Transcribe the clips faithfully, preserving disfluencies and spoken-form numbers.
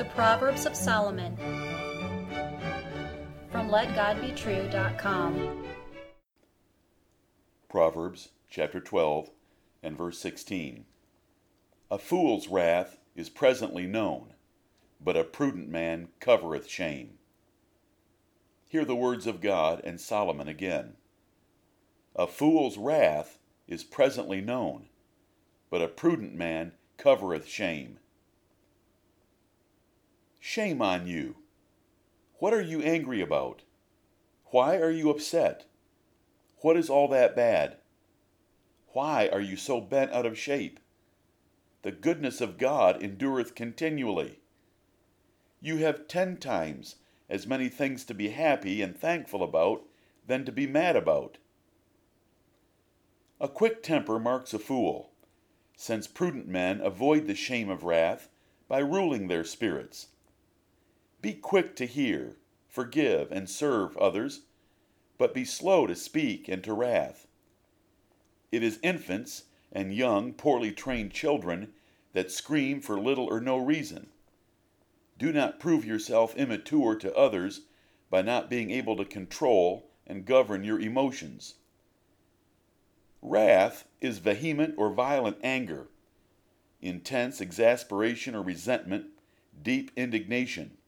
The Proverbs of Solomon, from Let God Be True dot com. Proverbs chapter twelve and verse sixteen. A fool's wrath is presently known, but a prudent man covereth shame. Hear the words of God and Solomon again. A fool's wrath is presently known, but a prudent man covereth shame. Shame on you! What are you angry about? Why are you upset? What is all that bad? Why are you so bent out of shape? The goodness of God endureth continually. You have ten times as many things to be happy and thankful about than to be mad about. A quick temper marks a fool, since prudent men avoid the shame of wrath by ruling their spirits. Be quick to hear, forgive, and serve others, but be slow to speak and to wrath. It is infants and young, poorly trained children that scream for little or no reason. Do not prove yourself immature to others by not being able to control and govern your emotions. Wrath is vehement or violent anger, intense exasperation or resentment, deep indignation.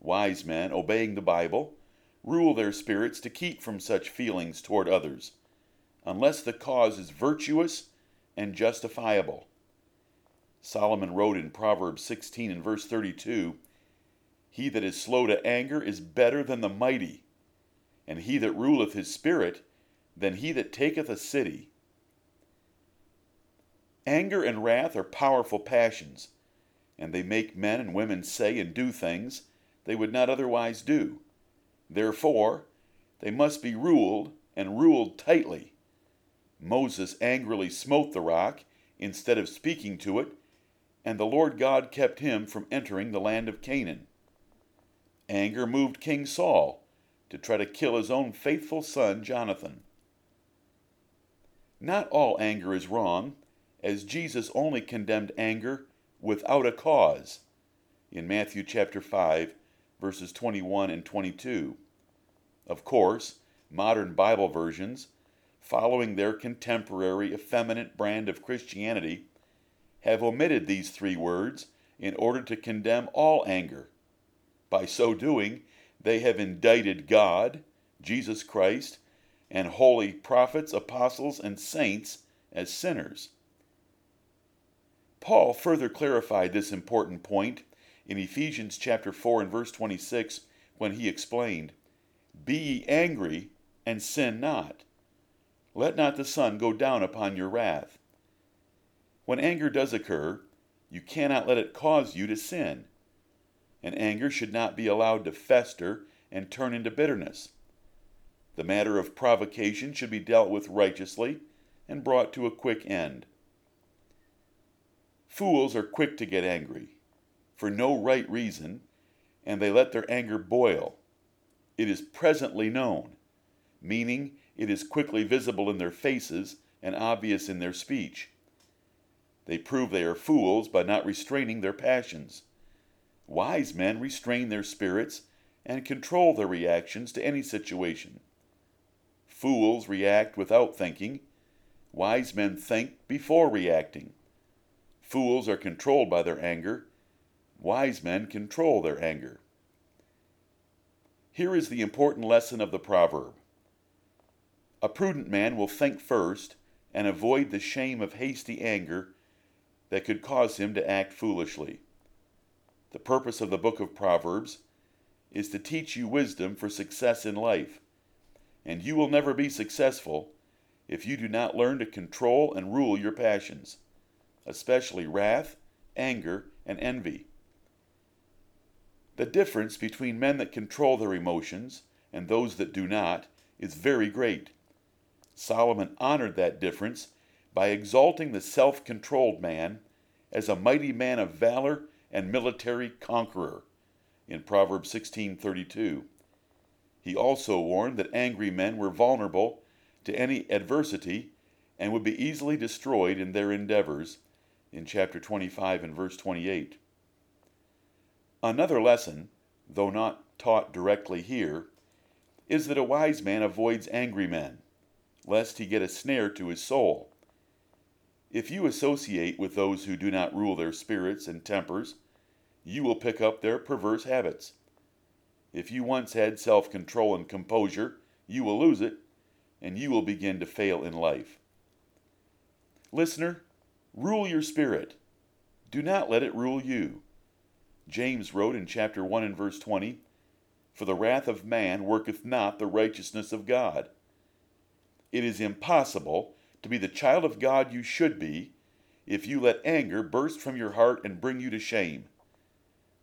Wise men, obeying the Bible, rule their spirits to keep from such feelings toward others, unless the cause is virtuous and justifiable. Solomon wrote in Proverbs sixteen and verse thirty-two, "He that is slow to anger is better than the mighty, and he that ruleth his spirit than he that taketh a city." Anger and wrath are powerful passions, and they make men and women say and do things they would not otherwise do. Therefore, they must be ruled, and ruled tightly. Moses angrily smote the rock instead of speaking to it, and the Lord God kept him from entering the land of Canaan. Anger moved King Saul to try to kill his own faithful son Jonathan. Not all anger is wrong, as Jesus only condemned anger without a cause in Matthew chapter five, verses twenty-one and twenty-two. Of course, modern Bible versions, following their contemporary effeminate brand of Christianity, have omitted these three words in order to condemn all anger. By so doing, they have indicted God, Jesus Christ, and holy prophets, apostles, and saints as sinners. Paul further clarified this important point in Ephesians chapter four and verse twenty-six, when he explained, "Be ye angry, and sin not. Let not the sun go down upon your wrath." When anger does occur, you cannot let it cause you to sin, and anger should not be allowed to fester and turn into bitterness. The matter of provocation should be dealt with righteously and brought to a quick end. Fools are quick to get angry, for no right reason, and they let their anger boil. It is presently known, meaning it is quickly visible in their faces and obvious in their speech. They prove they are fools by not restraining their passions. Wise men restrain their spirits and control their reactions to any situation. Fools react without thinking. Wise men think before reacting. Fools are controlled by their anger. Wise men control their anger. Here is the important lesson of the proverb. A prudent man will think first and avoid the shame of hasty anger that could cause him to act foolishly. The purpose of the book of Proverbs is to teach you wisdom for success in life, and you will never be successful if you do not learn to control and rule your passions, especially wrath, anger, and envy. The difference between men that control their emotions and those that do not is very great. Solomon honored that difference by exalting the self-controlled man as a mighty man of valor and military conqueror in Proverbs sixteen thirty-two. He also warned that angry men were vulnerable to any adversity and would be easily destroyed in their endeavors in chapter twenty-five and verse twenty-eight. Another lesson, though not taught directly here, is that a wise man avoids angry men, lest he get a snare to his soul. If you associate with those who do not rule their spirits and tempers, you will pick up their perverse habits. If you once had self-control and composure, you will lose it, and you will begin to fail in life. Listener, rule your spirit. Do not let it rule you. James wrote in chapter one and verse twenty, "For the wrath of man worketh not the righteousness of God." It is impossible to be the child of God you should be if you let anger burst from your heart and bring you to shame.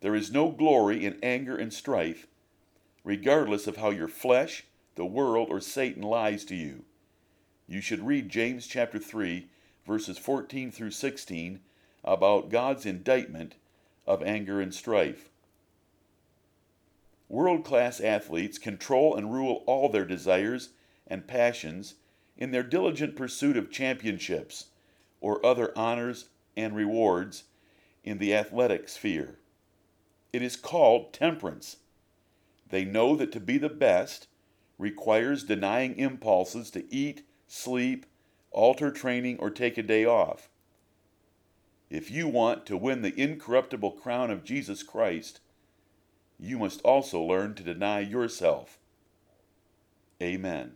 There is no glory in anger and strife, regardless of how your flesh, the world, or Satan lies to you. You should read James chapter three, verses fourteen through sixteen, about God's indictment of anger and strife. World-class athletes control and rule all their desires and passions in their diligent pursuit of championships or other honors and rewards in the athletic sphere. It is called temperance. They know that to be the best requires denying impulses to eat, sleep, alter training, or take a day off. If you want to win the incorruptible crown of Jesus Christ, you must also learn to deny yourself. Amen.